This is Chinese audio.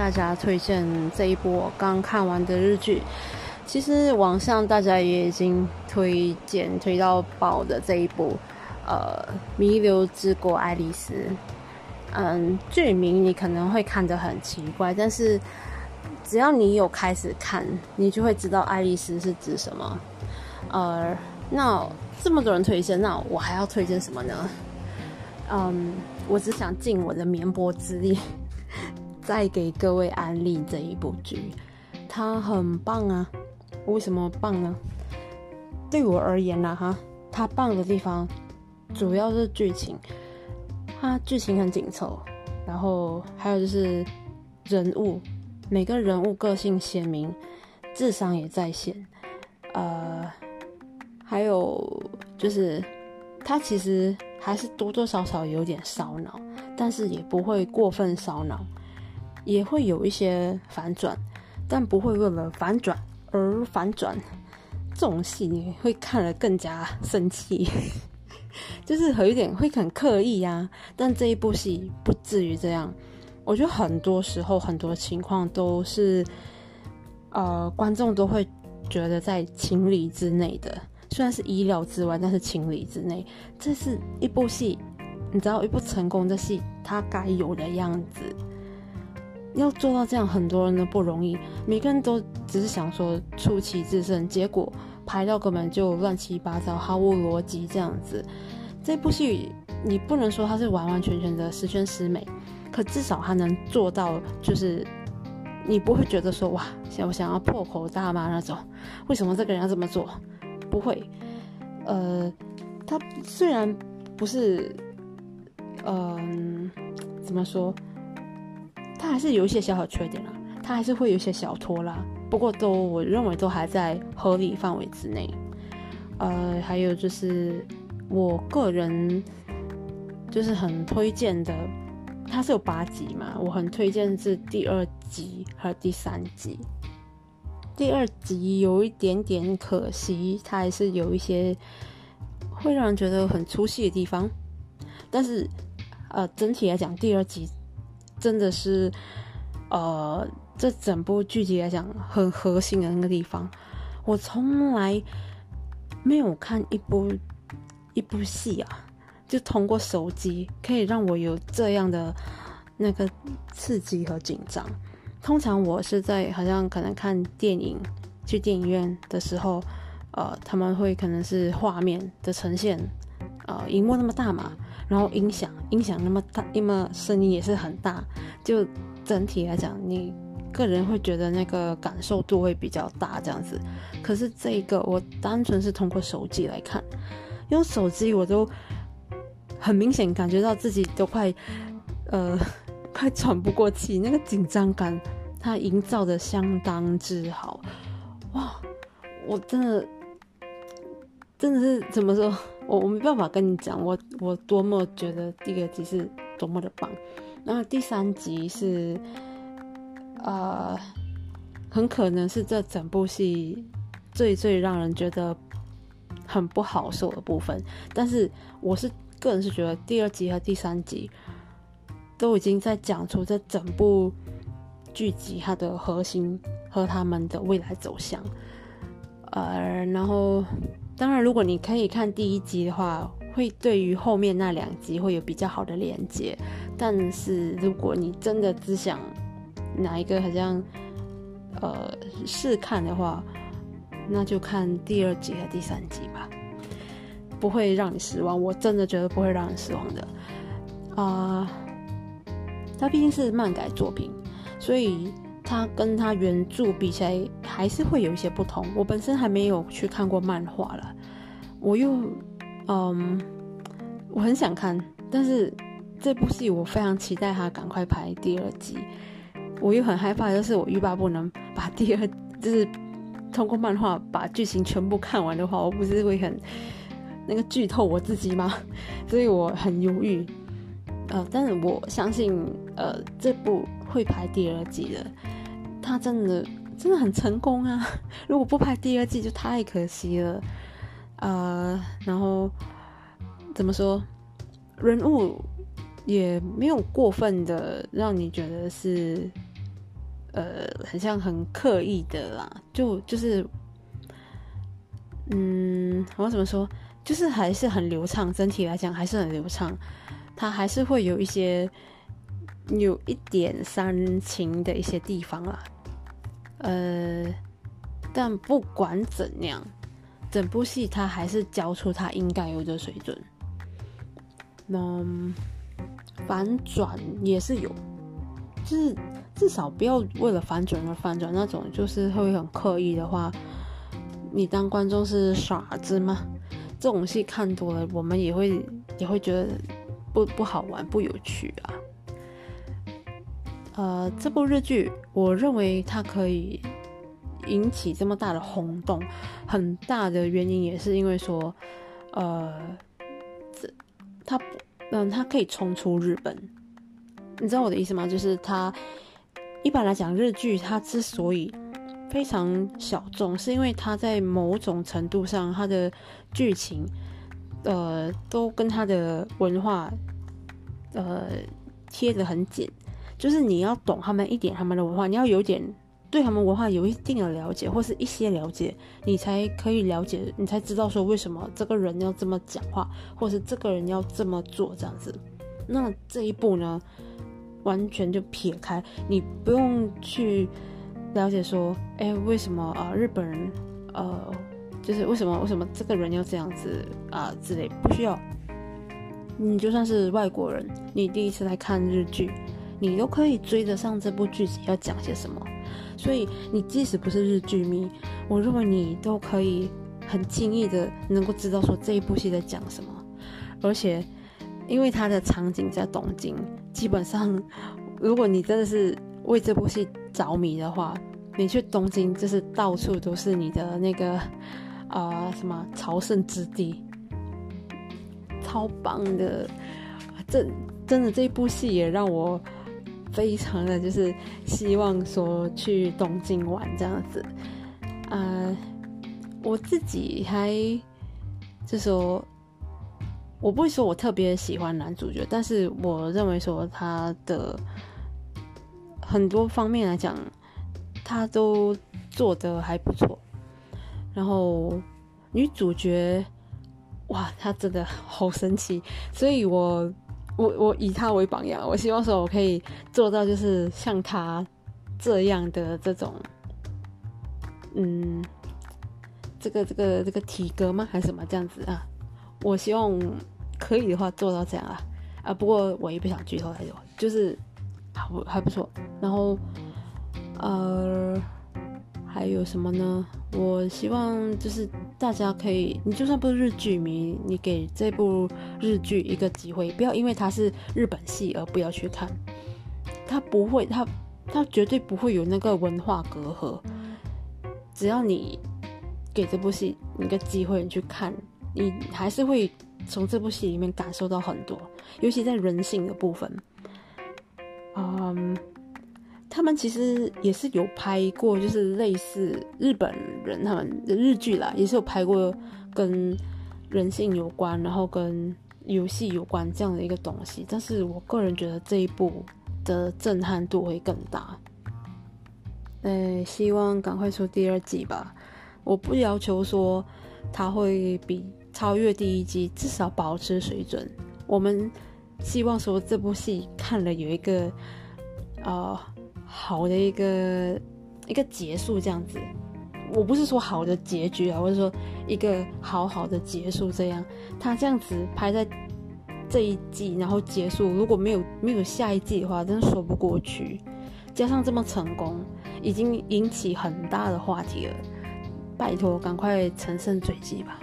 大家推荐这一部我刚看完的日剧。其实网上大家也已经推到爆的这一部弥留之国爱丽丝。剧名你可能会看得很奇怪，但是只要你有开始看，你就会知道爱丽丝是指什么。那这么多人推荐，那我还要推荐什么呢？我只想尽我的绵薄之力再给各位安利这一部剧，它很棒啊。为什么棒呢？对我而言啦哈，它棒的地方主要是剧情，它剧情很紧凑，然后还有就是人物，每个人物个性鲜明，智商也在线，还有就是它其实还是多多少少有点烧脑，但是也不会过分烧脑，也会有一些反转，但不会为了反转而反转。这种戏你会看了更加生气就是有一点会很刻意啊，但这一部戏不至于这样。我觉得很多时候很多情况都是观众都会觉得在情理之内的，虽然是意料之外，但是情理之内。这是一部戏，你知道一部成功的戏它该有的样子，要做到这样很多人都不容易，每个人都只是想说出奇制胜，结果拍到根本就乱七八糟，毫无逻辑这样子。这部戏你不能说它是完完全全的十全十美，可至少它能做到，就是你不会觉得说哇，我想要破口大骂那种，为什么这个人要这么做？不会。它虽然不是怎么说，它还是有一些小小缺点啦，它还是会有一些小拖拉，不过我认为都还在合理范围之内。还有就是我个人就是很推荐的，它是有8集嘛，我很推荐是第2集和第3集。第2集有一点点可惜，它还是有一些会让人觉得很出戏的地方，但是整体来讲，第2集真的是这整部剧集来讲很核心的那个地方。我从来没有看一部戏啊，就通过手机可以让我有这样的那个刺激和紧张。通常我是在好像可能看电影，去电影院的时候，他们会可能是画面的呈现，荧幕那么大嘛，然后音响那么大，那么声音也是很大，就整体来讲，你个人会觉得那个感受度会比较大这样子。可是这一个我单纯是通过手机来看，用手机我都很明显感觉到自己都快喘不过气，那个紧张感它营造的相当之好。哇，我真的是怎么说，我没办法跟你讲我多么觉得第1集是多么的棒。那第3集是很可能是这整部戏最让人觉得很不好受的部分，但是我是个人是觉得第2集和第3集都已经在讲出这整部剧集它的核心和他们的未来走向。然后当然如果你可以看第1集的话，会对于后面那2集会有比较好的连接，但是如果你真的只想哪一个好像试看的话，那就看第2集和第3集吧，不会让你失望，我真的觉得不会让人失望的。它毕竟是漫改作品，所以它跟它原著比起来还是会有一些不同。我本身还没有去看过漫画了，我很想看，但是这部戏我非常期待它赶快拍第2集。我又很害怕，就是我欲罢不能，把就是通过漫画把剧情全部看完的话，我不是会很那个剧透我自己吗？所以我很犹豫。但是我相信，这部会拍第2季的，它真的很成功啊！如果不拍第2季就太可惜了。然后怎么说，人物也没有过分的让你觉得是很像很刻意的啦，就是我要怎么说，就是还是很流畅，整体来讲还是很流畅，它还是会有一点煽情的一些地方啦，但不管怎样，整部戏它还是交出它应该有的水准。反转也是有，就是至少不要为了反转而反转，那种就是会很刻意的话，你当观众是傻子吗？这种戏看多了，我们也会觉得不好玩、不有趣啊。这部日剧，我认为它可以引起这么大的轰动，很大的原因也是因为说，它可以冲出日本，你知道我的意思吗？就是它一般来讲，日剧它之所以非常小众，是因为它在某种程度上，它的剧情，都跟它的文化，贴得很紧。就是你要懂他们一点他们的文化，你要有点对他们文化有一定的了解，或是一些了解，你才可以了解，你才知道说为什么这个人要这么讲话，或是这个人要这么做这样子。那这一步呢，完全就撇开，你不用去了解说，为什么日本人就是为什么这个人要这样子啊之类，不需要。你就算是外国人，你第一次来看日剧，你都可以追得上这部剧集要讲些什么。所以你即使不是日剧迷，我认为你都可以很轻易的能够知道说这一部戏在讲什么。而且因为它的场景在东京，基本上如果你真的是为这部戏着迷的话，你去东京就是到处都是你的那个朝圣之地，超棒的。这真的这部戏也让我非常的就是希望说去东京玩这样子。我自己还就说，我不会说我特别喜欢男主角，但是我认为说他的很多方面来讲，他都做得还不错。然后女主角，哇，她真的好神奇，所以我以她为榜样，我希望说我可以做到就是像她这样的这种，这个体格吗？还是什么这样子啊？我希望可以的话做到这样啊啊！不过我也不想剧透太多，就是还不错。然后还有什么呢？我希望就是大家可以，你就算不是日剧迷，你给这部日剧一个机会，不要因为它是日本戏而不要去看。它绝对不会有那个文化隔阂。只要你给这部戏一个机会，你去看，你还是会从这部戏里面感受到很多，尤其在人性的部分。他们其实也是有拍过，就是类似日本人他们的日剧啦，也是有拍过跟人性有关，然后跟游戏有关这样的一个东西。但是我个人觉得这一部的震撼度会更大。希望赶快出第二季吧。我不要求说它会比超越第一季，至少保持水准。我们希望说这部戏看了有一个好的一个结束这样子。我不是说好的结局啊，我是说一个好的结束这样。他这样子拍在这一季，然后结束，如果没有下一季的话，真的说不过去。加上这么成功，已经引起很大的话题了，拜托赶快乘胜追击吧。